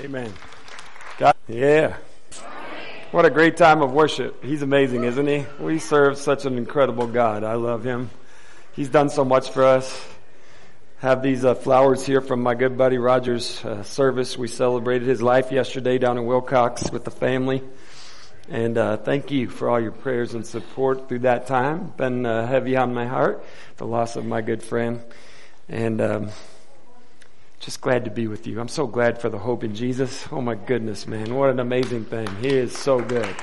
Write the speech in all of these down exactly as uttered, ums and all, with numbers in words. Amen. God, yeah. What a great time of worship. He's amazing, isn't he? We serve such an incredible God. I love him. He's done so much for us. Have these uh, flowers here from my good buddy Roger's uh, service. We celebrated his life yesterday down in Wilcox with the family. And uh, thank you for all your prayers and support through that time. Been uh, heavy on my heart, the loss of my good friend. And um just glad to be with you. I'm so glad for the hope in Jesus. Oh my goodness, man. What an amazing thing. He is so good.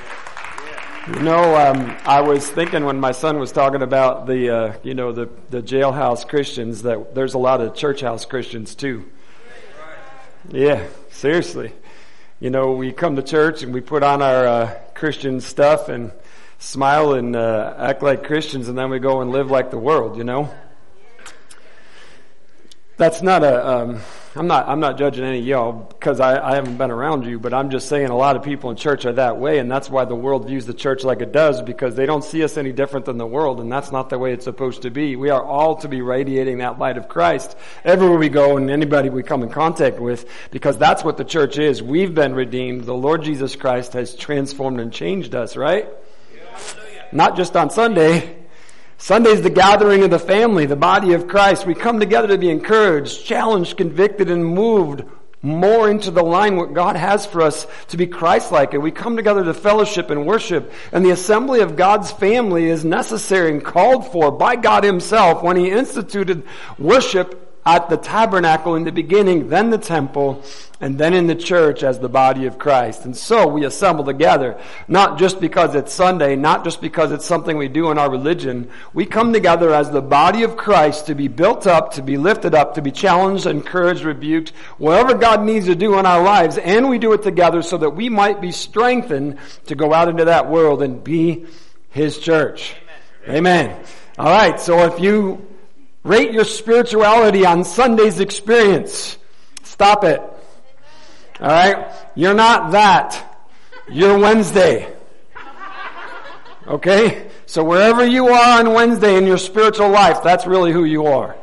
You know, um, I was thinking when my son was talking about the, uh, you know, the, the jailhouse Christians, that there's a lot of church house Christians too. Yeah, seriously. You know, we come to church and we put on our uh, Christian stuff and smile and uh, act like Christians, and then we go and live like the world, you know. That's not a, um, I'm not, I'm not judging any of y'all because I, I haven't been around you, but I'm just saying a lot of people in church are that way, and that's why the world views the church like it does, because they don't see us any different than the world, and that's not the way it's supposed to be. We are all to be radiating that light of Christ everywhere we go and anybody we come in contact with, because that's what the church is. We've been redeemed. The Lord Jesus Christ has transformed and changed us, right? Not just on Sunday. Sunday's the gathering of the family, the body of Christ. We come together to be encouraged, challenged, convicted, and moved more into the line what God has for us to be Christ-like. And we come together to fellowship and worship. And the assembly of God's family is necessary and called for by God himself when he instituted worship at the tabernacle in the beginning, then the temple, and then in the church as the body of Christ. And so we assemble together, not just because it's Sunday, not just because it's something we do in our religion. We come together as the body of Christ to be built up, to be lifted up, to be challenged, encouraged, rebuked, whatever God needs to do in our lives. And we do it together so that we might be strengthened to go out into that world and be his church. Amen. Amen. All right, so if you rate your spirituality on Sunday's experience. Stop it. All right? You're not that. You're Wednesday. Okay? So wherever you are on Wednesday in your spiritual life, that's really who you are.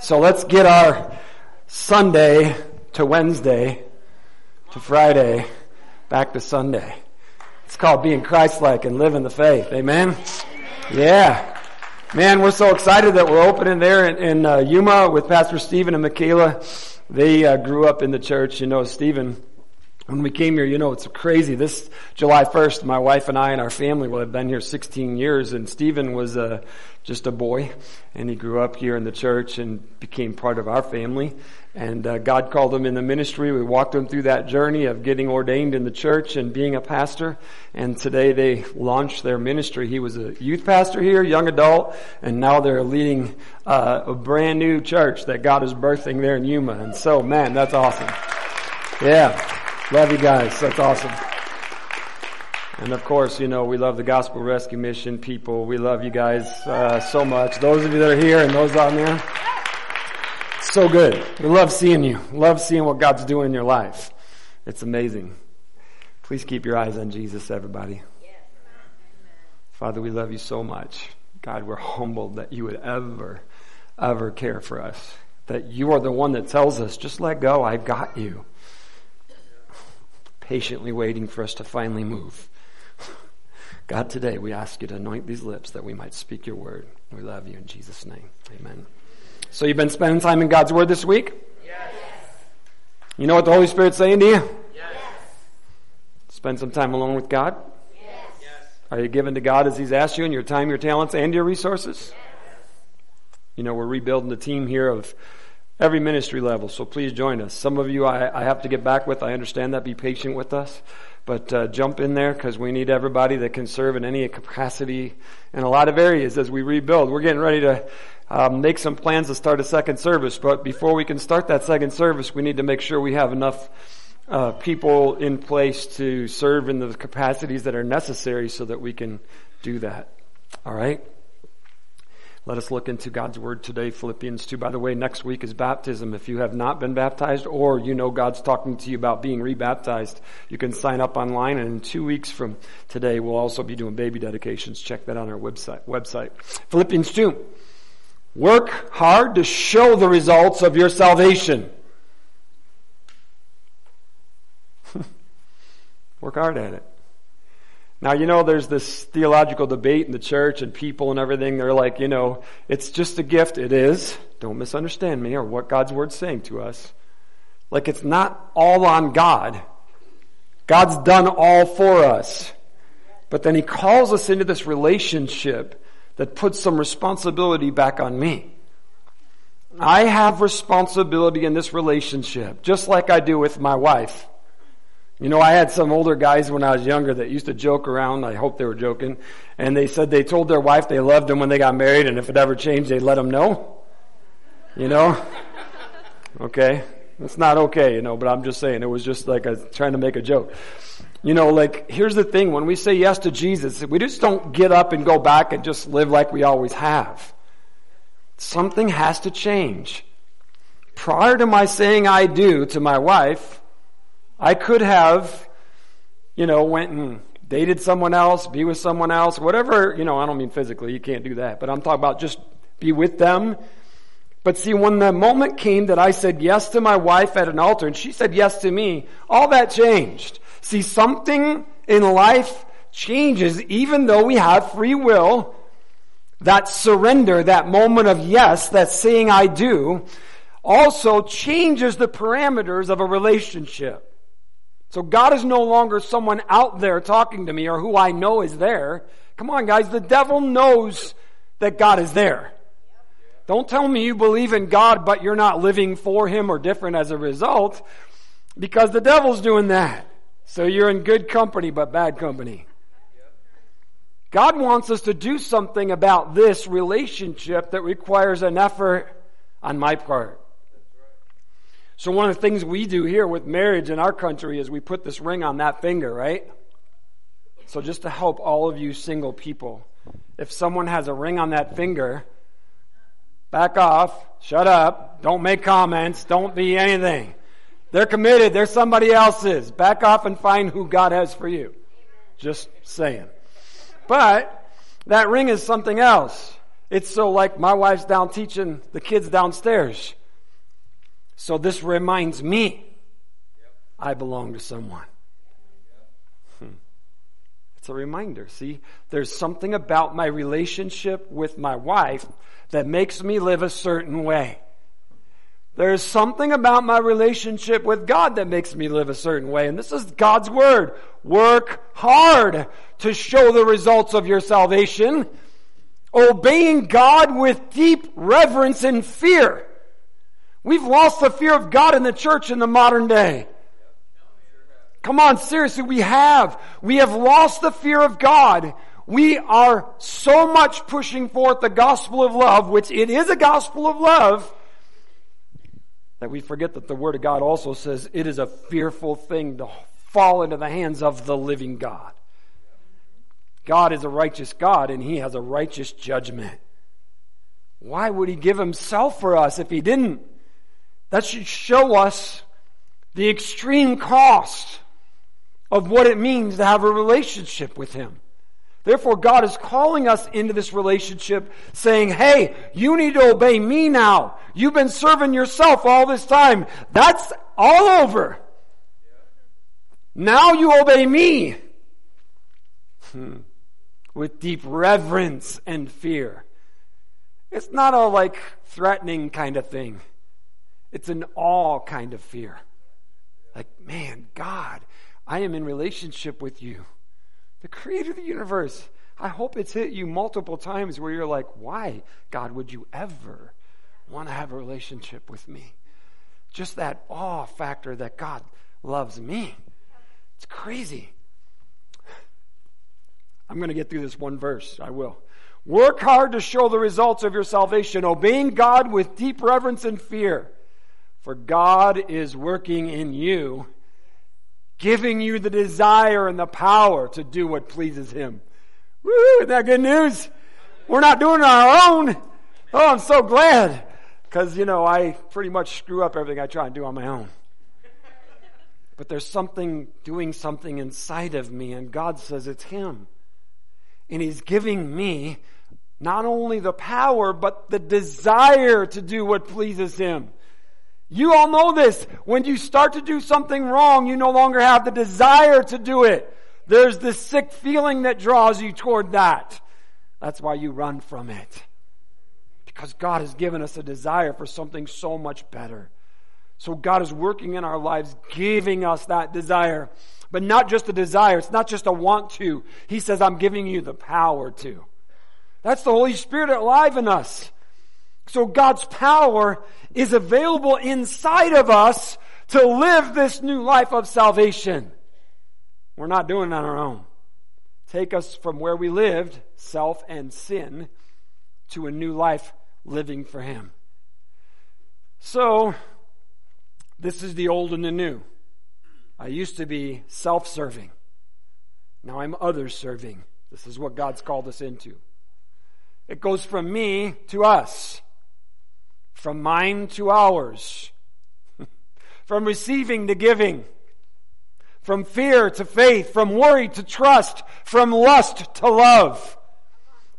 So let's get our Sunday to Wednesday to Friday back to Sunday. It's called being Christ-like and living the faith. Amen? Yeah. Man, we're so excited that we're opening there in, in uh, Yuma with Pastor Stephen and Michaela. They uh, grew up in the church. You know, Stephen, when we came here, you know, it's crazy. This July first, my wife and I and our family will have been here sixteen years, and Stephen was uh, just a boy, and he grew up here in the church and became part of our family. And uh, God called him in the ministry. We walked him through that journey of getting ordained in the church and being a pastor. And today they launched their ministry. He was a youth pastor here, young adult, and now they're leading uh, a brand new church that God is birthing there in Yuma. And so, man, that's awesome. Yeah. Love you guys. That's awesome. And of course, you know, we love the Gospel Rescue Mission people. We love you guys uh, so much. Those of you that are here and those on there. So good. We love seeing you. Love seeing what God's doing in your life. It's amazing. Please keep your eyes on Jesus, everybody. Father, we love you so much. God, we're humbled that you would ever, ever care for us. That you are the one that tells us, just let go, I've got you. Patiently waiting for us to finally move. God, today we ask you to anoint these lips that we might speak your word. We love you in Jesus' name. Amen. So you've been spending time in God's word this week? Yes. You know what the Holy Spirit's saying to you? Yes. Spend some time alone with God? Yes. Are you giving to God as he's asked you in your time, your talents, and your resources? Yes. You know, we're rebuilding the team here of every ministry level, so please join us. Some of you I, I have to get back with. I understand that. Be patient with us. But uh, jump in there because we need everybody that can serve in any capacity in a lot of areas as we rebuild. We're getting ready to um, make some plans to start a second service. But before we can start that second service, we need to make sure we have enough uh, people in place to serve in the capacities that are necessary so that we can do that. All right? Let us look into God's word today, Philippians two. By the way, next week is baptism. If you have not been baptized or you know God's talking to you about being rebaptized, you can sign up online. And in two weeks from today, we'll also be doing baby dedications. Check that on our website. website. Philippians two. Work hard to show the results of your salvation. Work hard at it. Now, you know, there's this theological debate in the church and people and everything. They're like, you know, it's just a gift. It is. Don't misunderstand me or what God's word's saying to us. Like, it's not all on God. God's done all for us. But then he calls us into this relationship that puts some responsibility back on me. I have responsibility in this relationship, just like I do with my wife. You know, I had some older guys when I was younger that used to joke around. I hope they were joking. And they said they told their wife they loved them when they got married, and if it ever changed, they'd let them know. You know? Okay. It's not okay, you know, but I'm just saying. It was just like a, trying to make a joke. You know, like, here's the thing. When we say yes to Jesus, we just don't get up and go back and just live like we always have. Something has to change. Prior to my saying I do to my wife, I could have, you know, went and dated someone else, be with someone else, whatever. You know, I don't mean physically. You can't do that. But I'm talking about just be with them. But see, when the moment came that I said yes to my wife at an altar, and she said yes to me, all that changed. See, something in life changes, even though we have free will. That surrender, that moment of yes, that saying I do, also changes the parameters of a relationship. So God is no longer someone out there talking to me or who I know is there. Come on, guys, the devil knows that God is there. Don't tell me you believe in God, but you're not living for him or different as a result, because the devil's doing that. So you're in good company, but bad company. God wants us to do something about this relationship that requires an effort on my part. So one of the things we do here with marriage in our country is we put this ring on that finger, right? So just to help all of you single people, if someone has a ring on that finger, back off, shut up, don't make comments, don't be anything. They're committed, they're somebody else's. Back off and find who God has for you. Just saying. But that ring is something else. It's so like my wife's down teaching the kids downstairs. So this reminds me I belong to someone. Hmm. It's a reminder. See, there's something about my relationship with my wife that makes me live a certain way. There's something about my relationship with God that makes me live a certain way. And this is God's word. Work hard to show the results of your salvation. Obeying God with deep reverence and fear. We've lost the fear of God in the church in the modern day. Come on, seriously, we have. We have lost the fear of God. We are so much pushing forth the gospel of love, which it is a gospel of love, that we forget that the Word of God also says it is a fearful thing to fall into the hands of the living God. God is a righteous God, and He has a righteous judgment. Why would He give Himself for us if He didn't? That should show us the extreme cost of what it means to have a relationship with Him. Therefore, God is calling us into this relationship saying, hey, you need to obey me now. You've been serving yourself all this time. That's all over. Now you obey me. Hmm. With deep reverence and fear. It's not a like threatening kind of thing. It's an awe kind of fear. Like, man, God, I am in relationship with you. The creator of the universe. I hope it's hit you multiple times where you're like, why, God, would you ever want to have a relationship with me? Just that awe factor that God loves me. It's crazy. I'm going to get through this one verse. I will. Work hard to show the results of your salvation, obeying God with deep reverence and fear. For God is working in you, giving you the desire and the power to do what pleases Him. Woo! Isn't that good news? We're not doing it on our own. Oh, I'm so glad. Because, you know, I pretty much screw up everything I try and do on my own. But there's something doing something inside of me, and God says it's Him. And He's giving me not only the power, but the desire to do what pleases Him. You all know this. When you start to do something wrong, you no longer have the desire to do it. There's this sick feeling that draws you toward that. That's why you run from it. Because God has given us a desire for something so much better. So God is working in our lives, giving us that desire. But not just a desire. It's not just a want to. He says, I'm giving you the power to. That's the Holy Spirit alive in us. So God's power is available inside of us to live this new life of salvation. We're not doing it on our own. Take us from where we lived, self and sin, to a new life living for Him. So, this is the old and the new. I used to be self-serving. Now I'm others-serving. This is what God's called us into. It goes from me to us. From mine to ours. From receiving to giving. From fear to faith, from worry to trust, from lust to love.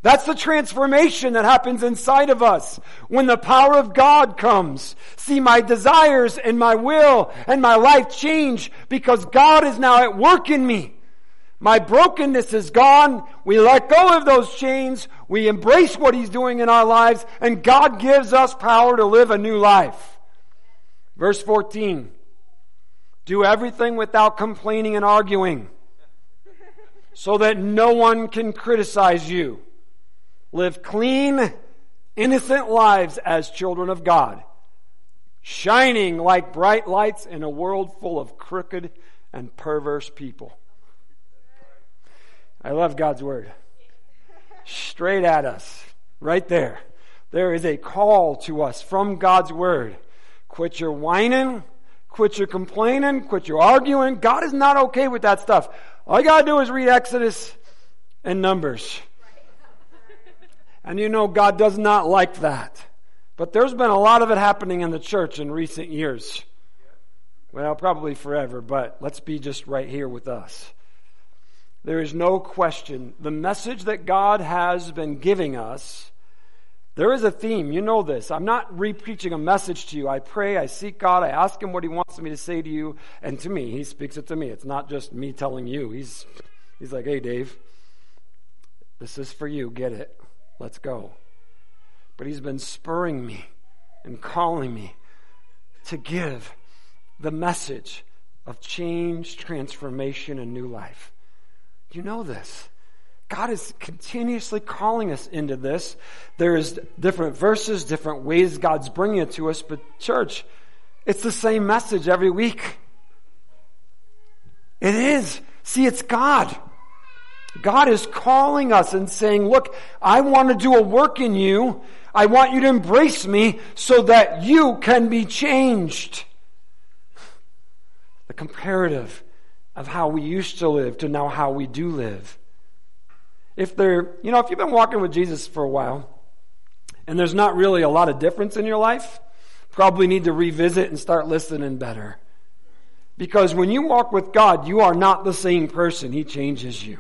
That's the transformation that happens inside of us when the power of God comes. See, my desires and my will and my life change because God is now at work in me. My brokenness is gone. We let go of those chains. We embrace what He's doing in our lives, and God gives us power to live a new life. Verse fourteen. Do everything without complaining and arguing, so that no one can criticize you. Live clean, innocent lives as children of God, shining like bright lights in a world full of crooked and perverse people. I love God's word. Straight at us, right there. There is a call to us from God's word. Quit your whining. Quit your complaining. Quit your arguing. God is not okay with that stuff. All you got to do is read Exodus and Numbers. And you know God does not like that. But there's been a lot of it happening in the church in recent years. Well, probably forever, but let's be just right here with us. There is no question. The message that God has been giving us, there is a theme. You know this. I'm not re-preaching a message to you. I pray, I seek God, I ask Him what He wants me to say to you, and to me. He speaks it to me. It's not just me telling you. He's, he's like, hey, Dave, this is for you. Get it. Let's go. But He's been spurring me and calling me to give the message of change, transformation, and new life. You know this. God is continuously calling us into this. There is different verses, different ways God's bringing it to us, but church, it's the same message every week. It is. See, it's God. God is calling us and saying, look, I want to do a work in you. I want you to embrace me so that you can be changed. The comparative of how we used to live to now how we do live. If there, you know, if you've been walking with Jesus for a while and there's not really a lot of difference in your life, probably need to revisit and start listening better. Because when you walk with God, you are not the same person. He changes you.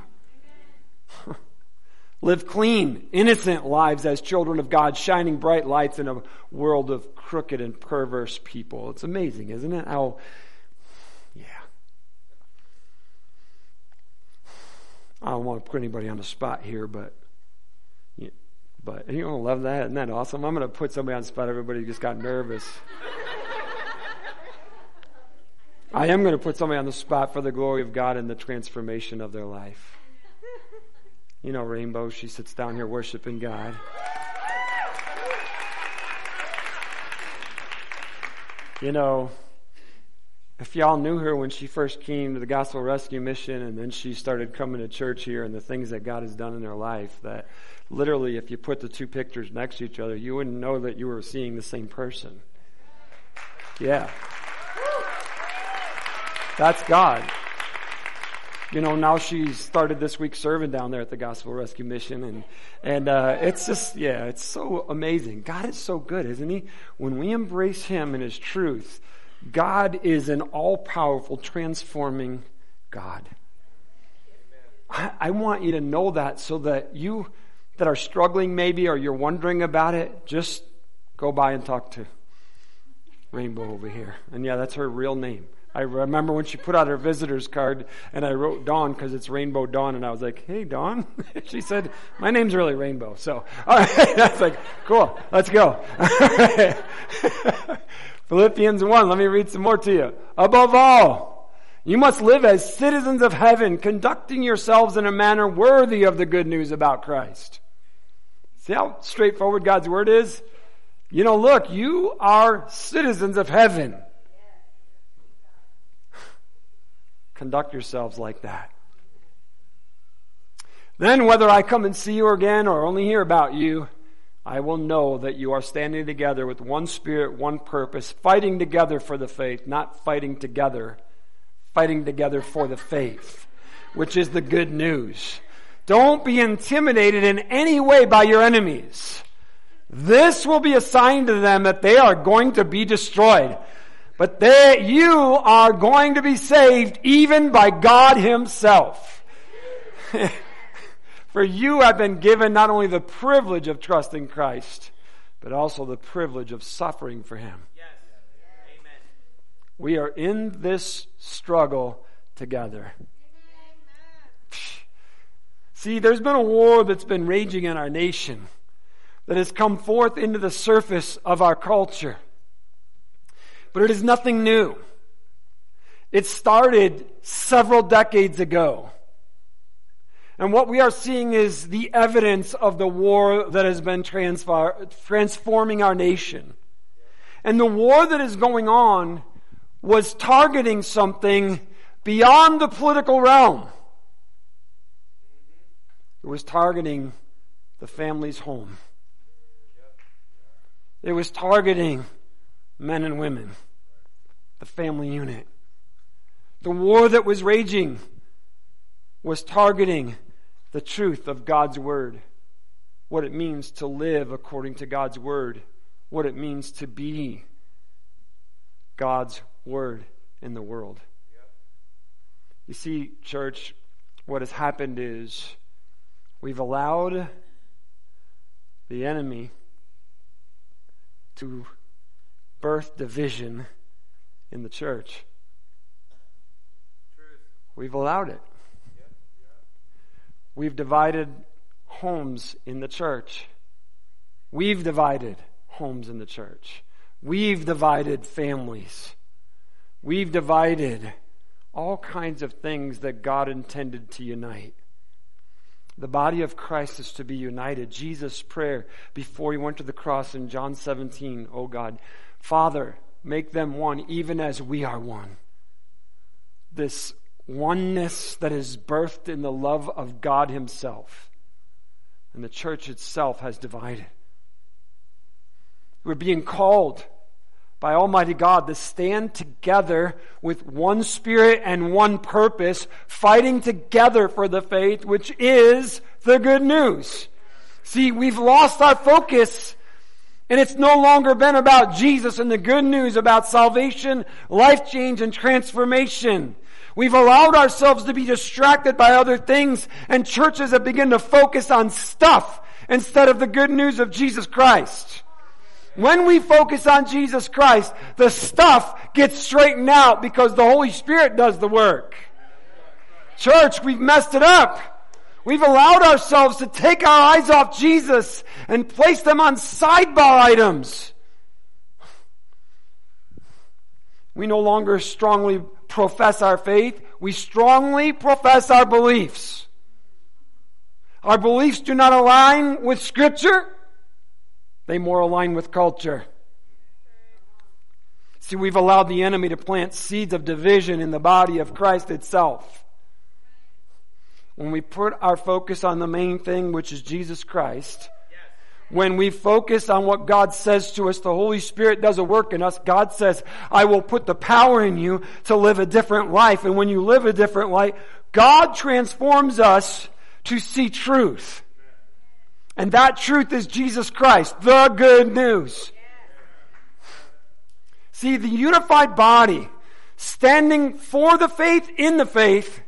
Live clean, innocent lives as children of God, shining bright lights in a world of crooked and perverse people. It's amazing, isn't it? How, yeah. I don't want to put anybody on the spot here, but but you're going to love that. Isn't that awesome? I'm going to put somebody on the spot. Everybody just got nervous. I am going to put somebody on the spot for the glory of God and the transformation of their life. You know Rainbow, she sits down here worshiping God. You know, if y'all knew her when she first came to the Gospel Rescue Mission and then she started coming to church here and the things that God has done in her life, that literally if you put the two pictures next to each other, you wouldn't know that you were seeing the same person. Yeah. That's God. You know, now she's started this week serving down there at the Gospel Rescue Mission and, and uh, it's just, yeah, it's so amazing. God is so good, isn't He? When we embrace Him and His truth, God is an all-powerful, transforming God. I, I want you to know that so that you that are struggling maybe or you're wondering about it, just go by and talk to Rainbow over here. And yeah, that's her real name. I remember when she put out her visitor's card, and I wrote Dawn because it's Rainbow Dawn, and I was like, hey, Dawn. She said, my name's really Rainbow. So, all right. I was like, cool, let's go. Philippians one, let me read some more to you. Above all, you must live as citizens of heaven, conducting yourselves in a manner worthy of the good news about Christ. See how straightforward God's word is? You know, look, you are citizens of heaven. Conduct yourselves like that. Then whether I come and see you again or only hear about you, I will know that you are standing together with one spirit, one purpose, fighting together for the faith, not fighting together, fighting together for the faith, which is the good news. Don't be intimidated in any way by your enemies. This will be a sign to them that they are going to be destroyed. But they, you are going to be saved even by God himself. For you have been given not only the privilege of trusting Christ, but also the privilege of suffering for him. Yes. Amen. We are in this struggle together. Amen. See, there's been a war that's been raging in our nation that has come forth into the surface of our culture. But it is nothing new. It started several decades ago. And what we are seeing is the evidence of the war that has been transfer- transforming our nation. And the war that is going on was targeting something beyond the political realm. It was targeting the family's home. It was targeting men and women, the family unit. The war that was raging was targeting the truth of God's word, what it means to live according to God's word, what it means to be God's word in the world. You see, church, what has happened is we've allowed the enemy to birth division in the church. Truth. We've allowed it. Yep. Yep. We've divided homes in the church. We've divided homes in the church. We've divided families. We've divided all kinds of things that God intended to unite. The body of Christ is to be united. Jesus' prayer before he went to the cross in John seventeen, oh God, Father, make them one even as we are one. This oneness that is birthed in the love of God himself. And the church itself has divided. We're being called by Almighty God to stand together with one spirit and one purpose, fighting together for the faith, which is the good news. See, we've lost our focus. And it's no longer been about Jesus and the good news about salvation, life change, and transformation. We've allowed ourselves to be distracted by other things, and churches have begun to focus on stuff instead of the good news of Jesus Christ. When we focus on Jesus Christ, the stuff gets straightened out because the Holy Spirit does the work. Church, we've messed it up. We've allowed ourselves to take our eyes off Jesus and place them on sidebar items. We no longer strongly profess our faith. We strongly profess our beliefs. Our beliefs do not align with Scripture. They more align with culture. See, we've allowed the enemy to plant seeds of division in the body of Christ itself. When we put our focus on the main thing, which is Jesus Christ, when we focus on what God says to us, the Holy Spirit does a work in us. God says, I will put the power in you to live a different life. And when you live a different life, God transforms us to see truth. And that truth is Jesus Christ, the good news. See, the unified body, standing for the faith, in the faith,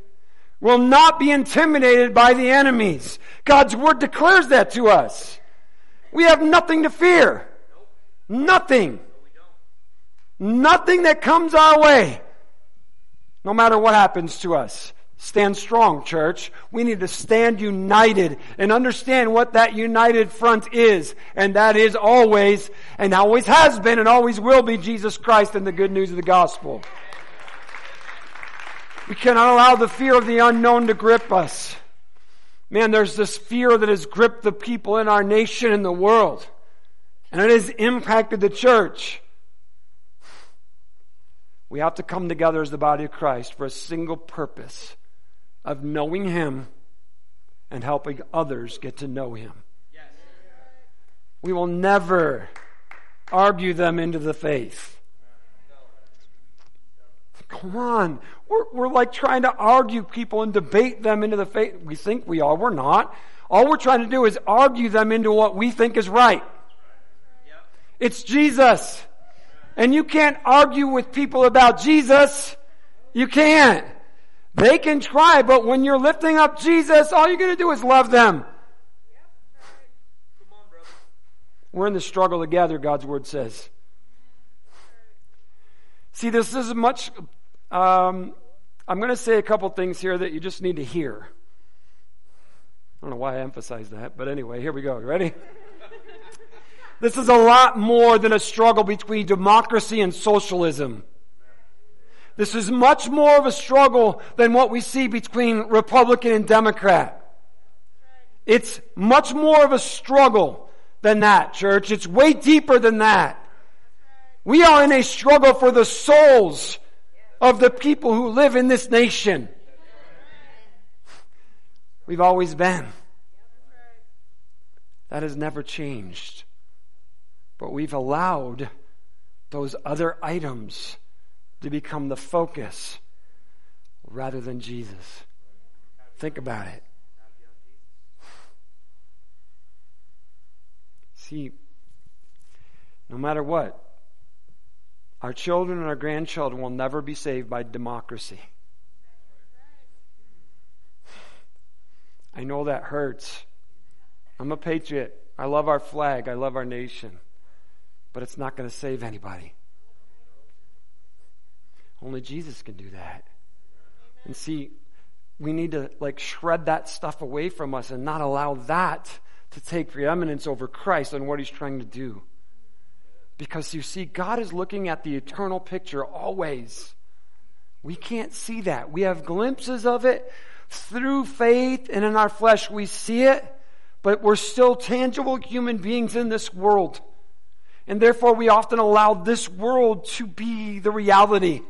will not be intimidated by the enemies. God's word declares that to us. We have nothing to fear. Nothing. Nothing that comes our way, no matter what happens to us. Stand strong, church. We need to stand united and understand what that united front is. And that is always, and always has been, and always will be Jesus Christ and the good news of the gospel. We cannot allow the fear of the unknown to grip us. Man, there's this fear that has gripped the people in our nation and the world. And it has impacted the church. We have to come together as the body of Christ for a single purpose of knowing Him and helping others get to know Him. Yes. We will never argue them into the faith. Come on. We're, we're like trying to argue people and debate them into the faith. We think we are. We're not. All we're trying to do is argue them into what we think is right. It's Jesus. And you can't argue with people about Jesus. You can't. They can try, but when you're lifting up Jesus, all you're going to do is love them. We're in the struggle together, God's Word says. See, this is much... Um, I'm going to say a couple things here that you just need to hear. I don't know why I emphasize that, but anyway, here we go. You ready? This is a lot more than a struggle between democracy and socialism. This is much more of a struggle than what we see between Republican and Democrat. It's much more of a struggle than that, church. It's way deeper than that. We are in a struggle for the souls of the people who live in this nation. We've always been. That has never changed. But we've allowed those other items to become the focus rather than Jesus. Think about it. See, no matter what, our children and our grandchildren will never be saved by democracy. I know that hurts. I'm a patriot. I love our flag. I love our nation. But it's not going to save anybody. Only Jesus can do that. And see, we need to like shred that stuff away from us and not allow that to take preeminence over Christ and what He's trying to do. Because you see, God is looking at the eternal picture always. We can't see that. We have glimpses of it through faith and in our flesh we see it, but we're still tangible human beings in this world. And therefore, we often allow this world to be the reality.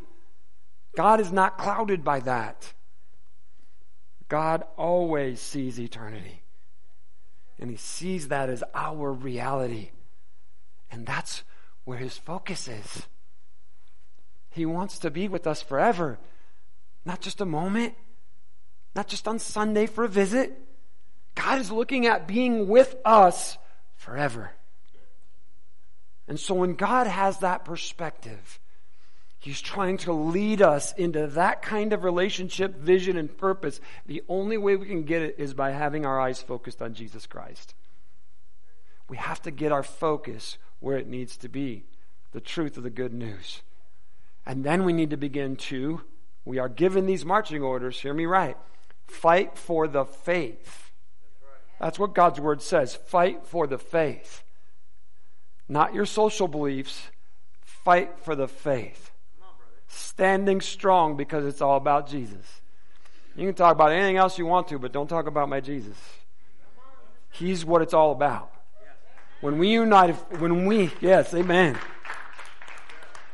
God is not clouded by that. God always sees eternity. And He sees that as our reality. And that's where His focus is. He wants to be with us forever. Not just a moment. Not just on Sunday for a visit. God is looking at being with us forever. And so when God has that perspective, He's trying to lead us into that kind of relationship, vision, and purpose. The only way we can get it is by having our eyes focused on Jesus Christ. We have to get our focus where it needs to be, the truth of the good news. And then we need to begin to, we are given these marching orders, hear me right, fight for the faith. That's what God's Word says, fight for the faith. Not your social beliefs. Fight for the faith. Standing strong because it's all about Jesus. You can talk about anything else you want to, but don't talk about my Jesus. He's what it's all about. When we unite, when we, yes, amen.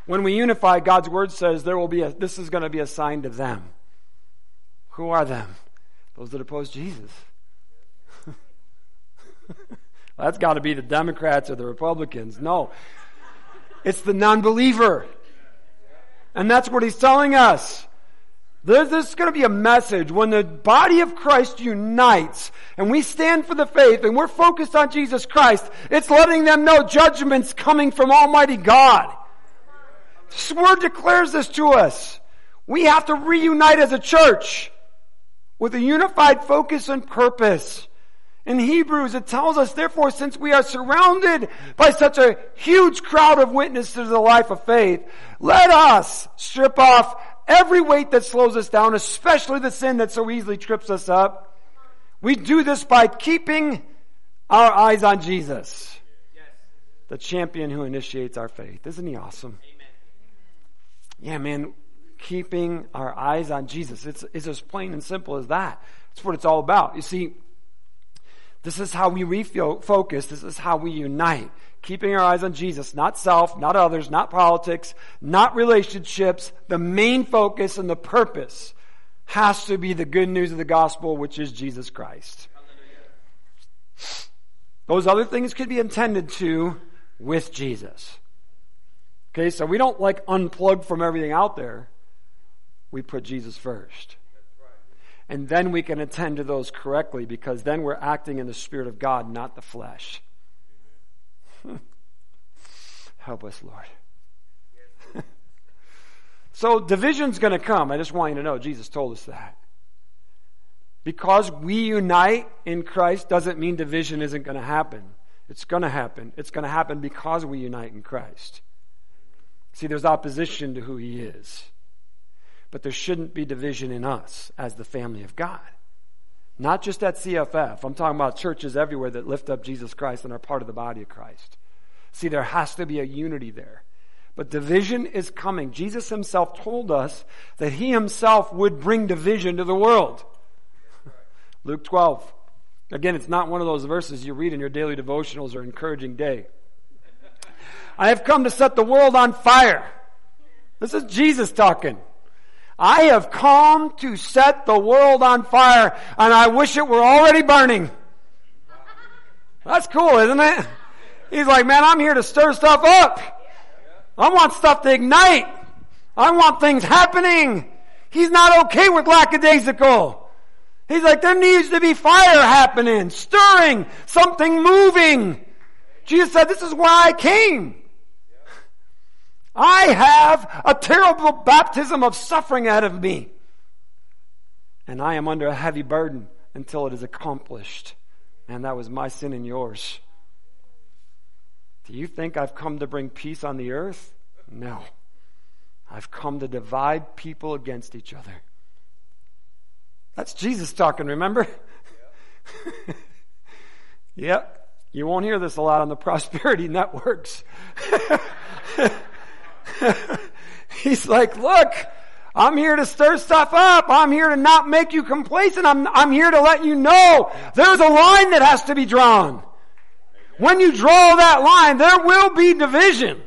When we unify, God's Word says there will be a, this is going to be a sign to them. Who are them? Those that oppose Jesus. That's got to be the Democrats or the Republicans. No. It's the non-believer. And that's what He's telling us. There's, there's going to be a message when the body of Christ unites and we stand for the faith and we're focused on Jesus Christ. It's letting them know judgment's coming from Almighty God. This Word declares this to us. We have to reunite as a church with a unified focus and purpose. In Hebrews, it tells us, therefore, since we are surrounded by such a huge crowd of witnesses to the life of faith, let us strip off every weight that slows us down, especially the sin that so easily trips us up. We do this by keeping our eyes on Jesus, the champion who initiates our faith. Isn't he awesome? Amen. Yeah, man, keeping our eyes on Jesus. It's, it's as plain and simple as that. That's what it's all about. You see, this is how we refocus. This is how we unite. Keeping our eyes on Jesus, not self, not others, not politics, not relationships. The main focus and the purpose has to be the good news of the gospel, which is Jesus Christ. Hallelujah. Those other things could be intended to with Jesus. Okay, so we don't like unplug from everything out there. We put Jesus first. And then we can attend to those correctly, because then we're acting in the Spirit of God, not the flesh. Help us, Lord. So division's going to come. I just want you to know Jesus told us that. Because we unite in Christ doesn't mean division isn't going to happen. It's going to happen. It's going to happen because we unite in Christ. See, there's opposition to who he is. But there shouldn't be division in us as the family of God. Not just at C F F. I'm talking about churches everywhere that lift up Jesus Christ and are part of the body of Christ. See, there has to be a unity there. But division is coming. Jesus himself told us that he himself would bring division to the world. Luke twelve. Again, it's not one of those verses you read in your daily devotionals or encouraging day. I have come to set the world on fire. This is Jesus talking. I have come to set the world on fire, and I wish it were already burning. That's cool, isn't it? He's like, man, I'm here to stir stuff up. I want stuff to ignite. I want things happening. He's not okay with lackadaisical. He's like, there needs to be fire happening, stirring, something moving. Jesus said, this is why I came. I have a terrible baptism of suffering ahead of me. And I am under a heavy burden until it is accomplished. And that was my sin and yours. Do you think I've come to bring peace on the earth? No. I've come to divide people against each other. That's Jesus talking, remember? Yep. Yep. You won't hear this a lot on the prosperity networks. He's like, look, I'm here to stir stuff up. I'm here to not make you complacent. I'm, I'm here to let you know there's a line that has to be drawn. When you draw that line, there will be division.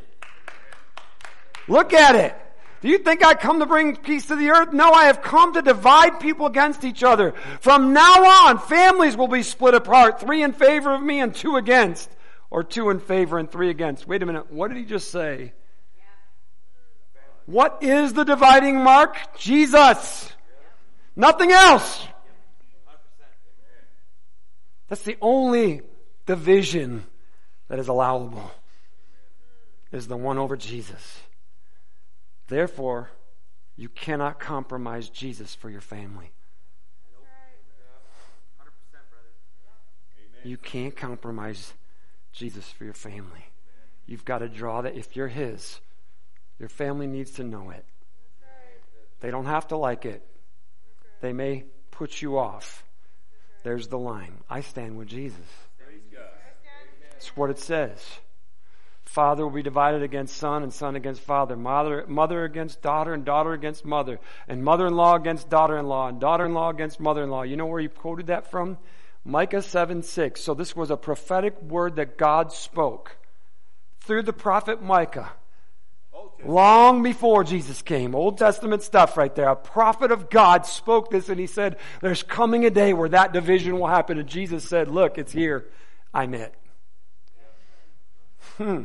Look at it. Do you think I come to bring peace to the earth? No, I have come to divide people against each other. From now on, families will be split apart, three in favor of me and two against, or two in favor and three against. Wait a minute, what did he just say? What is the dividing mark? Jesus. Nothing else. That's the only division that is allowable, is the one over Jesus. Therefore, you cannot compromise Jesus for your family. You can't compromise Jesus for your family. You've got to draw that. If you're his, your family needs to know it. They don't have to like it. They may put you off. There's the line. I stand with Jesus. That's what it says. Father will be divided against son and son against father. Mother, mother against daughter and daughter against mother. And mother-in-law against daughter-in-law and daughter-in-law against mother-in-law. You know where you quoted that from? Micah seven six. So this was a prophetic word that God spoke through the prophet Micah long before Jesus came. Old Testament stuff right there. A prophet of God spoke this, and he said, there's coming a day where that division will happen. And Jesus said, look, it's here. I'm it. Hmm.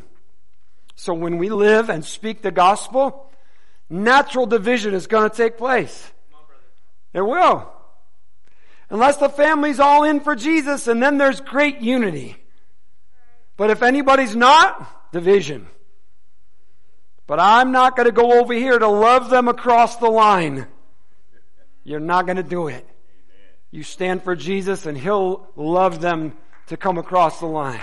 So when we live and speak the gospel, natural division is going to take place. It will. Unless the family's all in for Jesus, and then there's great unity. But if anybody's not, division. But I'm not going to go over here to love them across the line. You're not going to do it. You stand for Jesus, and He'll love them to come across the line.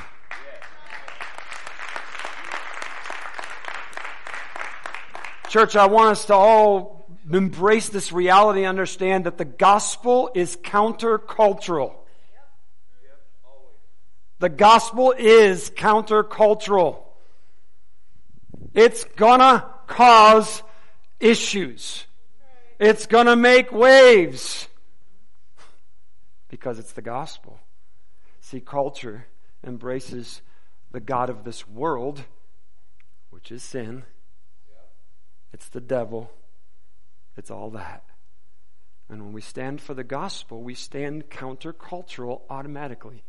Church, I want us to all embrace this reality and understand that the gospel is countercultural. The gospel is countercultural. It's gonna cause issues. It's gonna make waves. Because it's the gospel. See, culture embraces the god of this world, which is sin. It's the devil. It's all that. And when we stand for the gospel, we stand countercultural automatically.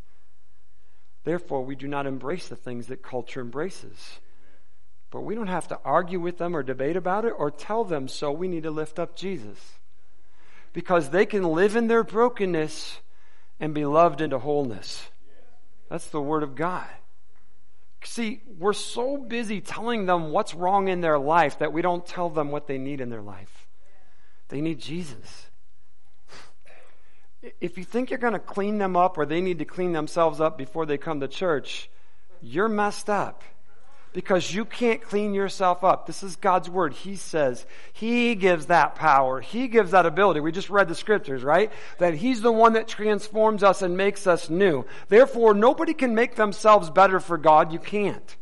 Therefore, we do not embrace the things that culture embraces. But we don't have to argue with them or debate about it or tell them so. We need to lift up Jesus. Because they can live in their brokenness and be loved into wholeness. That's the Word of God. See, we're so busy telling them what's wrong in their life that we don't tell them what they need in their life. They need Jesus. If you think you're going to clean them up or they need to clean themselves up before they come to church, you're messed up. Because you can't clean yourself up. This is God's Word. He says, He gives that power. He gives that ability. We just read the Scriptures, right? That He's the one that transforms us and makes us new. Therefore, nobody can make themselves better for God. You can't.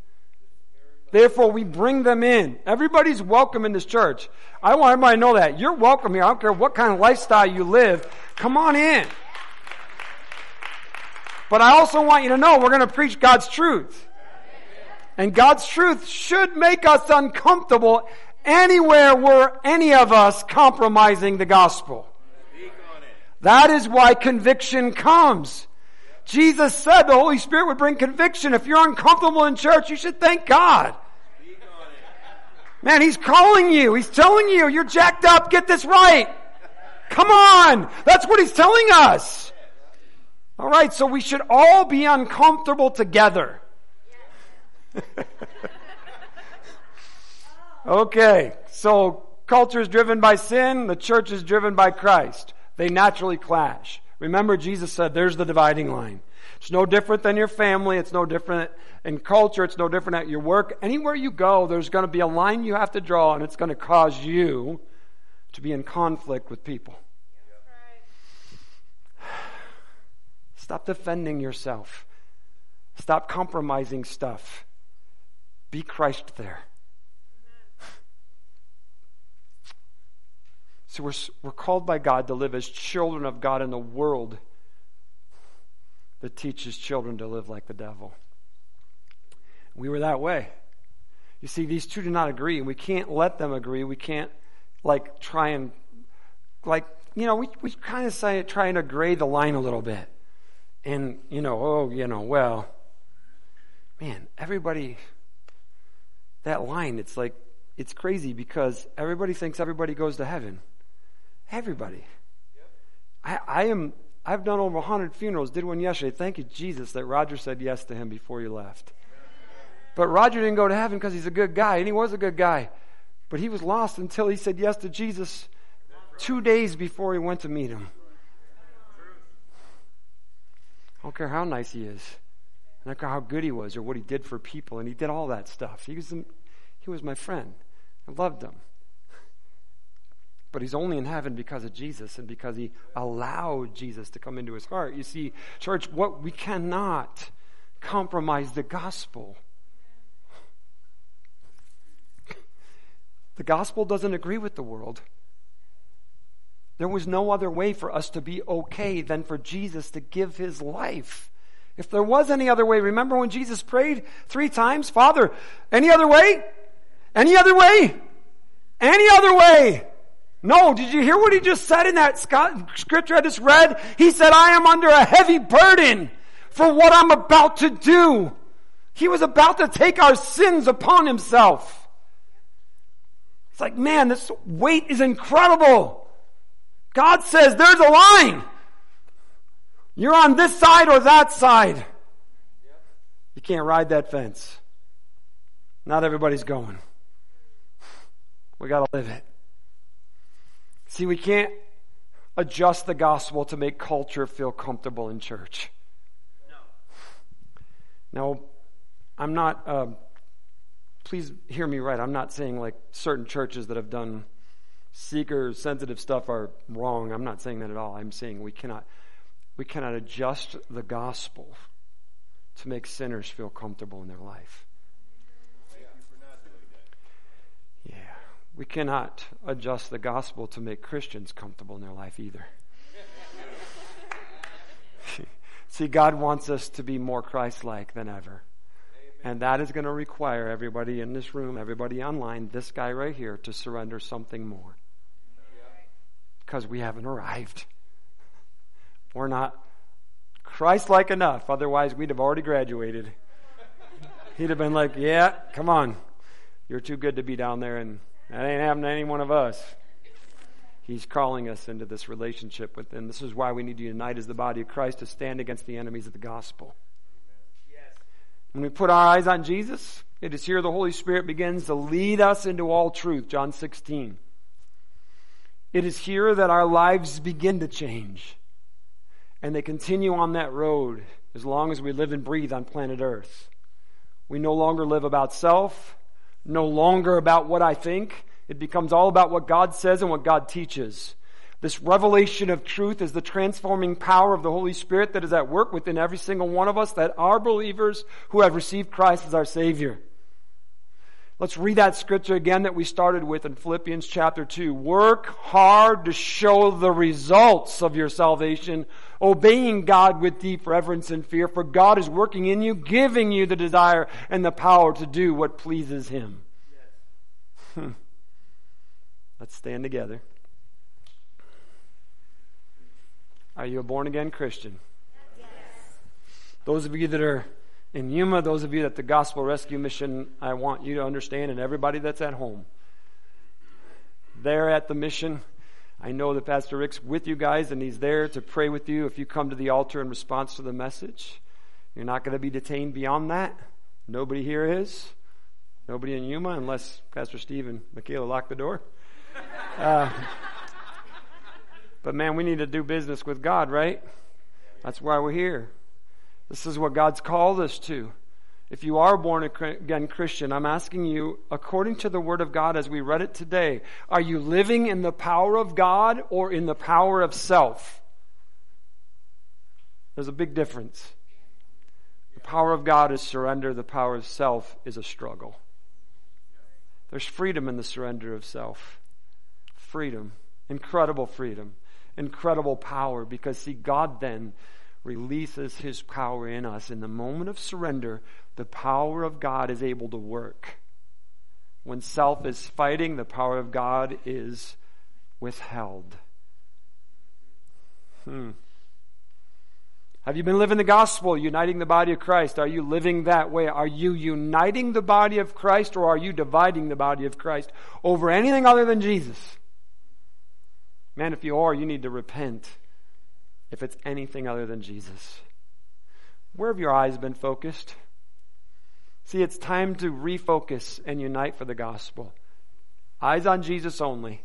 Therefore, we bring them in. Everybody's welcome in this church. I want everybody to know that. You're welcome here. I don't care what kind of lifestyle you live. Come on in. But I also want you to know we're going to preach God's truth. And God's truth should make us uncomfortable anywhere where any of us compromising the gospel. That is why conviction comes. Jesus said the Holy Spirit would bring conviction. If you're uncomfortable in church, you should thank God. Man, He's calling you. He's telling you, you're jacked up. Get this right. Come on. That's what He's telling us. All right, so we should all be uncomfortable together. Okay, so culture is driven by sin, the church is driven by Christ. They naturally clash. Remember, Jesus said, there's the dividing line. It's no different than your family, it's no different in culture, it's no different at your work. Anywhere you go, there's going to be a line you have to draw, and it's going to cause you to be in conflict with people. Stop defending yourself. Stop compromising stuff. Be Christ there. So we're, we're called by God to live as children of God in a world that teaches children to live like the devil. We were that way. You see, these two do not agree, and we can't let them agree. We can't, like, try and, like, you know, we, we kind of say, try and agree the line a little bit. And, you know, oh, you know, well, man, everybody, that line, it's like, it's crazy because everybody thinks everybody goes to heaven. Everybody. Yep. I, I am, I've done over one hundred funerals, did one yesterday. Thank you, Jesus, that Roger said yes to him before he left. But Roger didn't go to heaven because he's a good guy, and he was a good guy. But he was lost until he said yes to Jesus two days before he went to meet him. I don't care how nice he is. I don't care how good he was or what he did for people. And he did all that stuff. He was, he was my friend. I loved him. But he's only in heaven because of Jesus and because he allowed Jesus to come into his heart. You see, church, what we cannot compromise the gospel. The gospel doesn't agree with the world. There was no other way for us to be okay than for Jesus to give His life. If there was any other way, remember when Jesus prayed three times, Father, any other way? Any other way? Any other way? No, did you hear what He just said in that scripture I just read? He said, I am under a heavy burden for what I'm about to do. He was about to take our sins upon Himself. It's like, man, this weight is incredible. God says, there's a line. You're on this side or that side. You can't ride that fence. Not everybody's going. We got to live it. See, we can't adjust the gospel to make culture feel comfortable in church. No. Now, I'm not, uh, please hear me right, I'm not saying like certain churches that have done seeker-sensitive stuff are wrong. I'm not saying that at all. I'm saying we cannot, we cannot adjust the gospel to make sinners feel comfortable in their life. Yeah, we cannot adjust the gospel to make Christians comfortable in their life either. See, God wants us to be more Christ-like than ever. And that is going to require everybody in this room, everybody online, this guy right here, to surrender something more. Because we haven't arrived. We're not Christ-like enough. Otherwise, we'd have already graduated. He'd have been like, yeah, come on. You're too good to be down there, and that ain't happening to any one of us. He's calling us into this relationship with him. This is why we need to unite as the body of Christ to stand against the enemies of the gospel. When we put our eyes on Jesus, it is here the Holy Spirit begins to lead us into all truth, John sixteen. It is here that our lives begin to change. And they continue on that road as long as we live and breathe on planet Earth. We no longer live about self, no longer about what I think. It becomes all about what God says and what God teaches. This revelation of truth is the transforming power of the Holy Spirit that is at work within every single one of us that are believers who have received Christ as our Savior. Let's read that scripture again that we started with in Philippians chapter two. Work hard to show the results of your salvation, obeying God with deep reverence and fear, for God is working in you, giving you the desire and the power to do what pleases Him. Yes. Let's stand together. Are you a born-again Christian? Yes. Those of you that are in Yuma, those of you that the Gospel Rescue Mission, I want you to understand, and everybody that's at home, they're at the mission. I know that Pastor Rick's with you guys, and he's there to pray with you. If you come to the altar in response to the message, you're not going to be detained beyond that. Nobody here is. Nobody in Yuma, unless Pastor Steve and Michaela lock the door. Uh, But man, we need to do business with God, right? That's why we're here. This is what God's called us to. If you are born again Christian, I'm asking you, according to the Word of God as we read it today, are you living in the power of God or in the power of self? There's a big difference. The power of God is surrender. The power of self is a struggle. There's freedom in the surrender of self. Freedom. Incredible freedom. Incredible power, because see, God then releases His power in us. In the moment of surrender, the power of God is able to work. When self is fighting, the power of God is withheld. Hmm. Have you been living the gospel, uniting the body of Christ? Are you living that way? Are you uniting the body of Christ, or are you dividing the body of Christ over anything other than Jesus? Man, if you are, you need to repent if it's anything other than Jesus. Where have your eyes been focused? See, it's time to refocus and unite for the gospel. Eyes on Jesus only.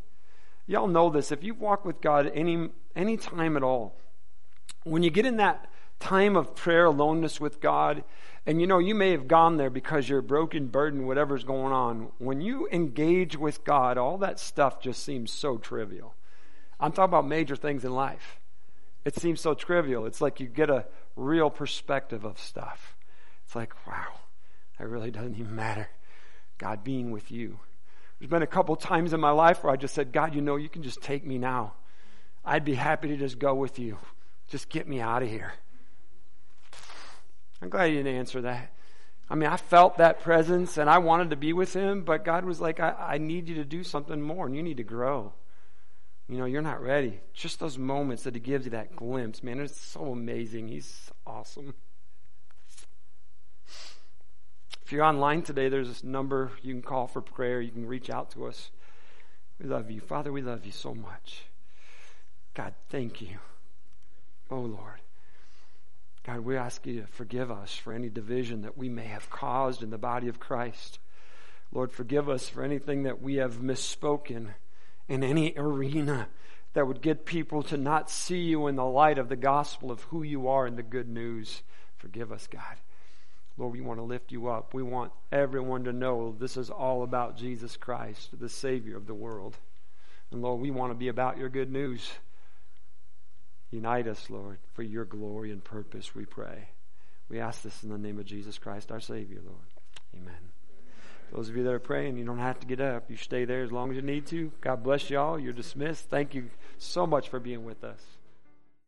Y'all know this. If you've walked with God any any time at all, when you get in that time of prayer, aloneness with God, and you know, you may have gone there because you're broken, burdened, whatever's going on. When you engage with God, all that stuff just seems so trivial. I'm talking about major things in life. It seems so trivial. It's like you get a real perspective of stuff. It's like, wow, that really doesn't even matter. God being with you. There's been a couple times in my life where I just said, God, you know, you can just take me now. I'd be happy to just go with you. Just get me out of here. I'm glad you didn't answer that. I mean, I felt that presence and I wanted to be with Him, but God was like, I, I need you to do something more and you need to grow. You know, you're not ready. Just those moments that He gives you, that glimpse, man, it's so amazing. He's awesome. If you're online today, there's this number you can call for prayer. You can reach out to us. We love you. Father, we love you so much. God, thank you. Oh, Lord. God, we ask you to forgive us for any division that we may have caused in the body of Christ. Lord, forgive us for anything that we have misspoken in any arena that would get people to not see you in the light of the gospel of who you are and the good news. Forgive us, God. Lord, we want to lift you up. We want everyone to know this is all about Jesus Christ, the Savior of the world. And Lord, we want to be about your good news. Unite us, Lord, for your glory and purpose, we pray. We ask this in the name of Jesus Christ, our Savior, Lord. Amen. Those of you that are praying, you don't have to get up. You stay there as long as you need to. God bless you all. You're dismissed. Thank you so much for being with us.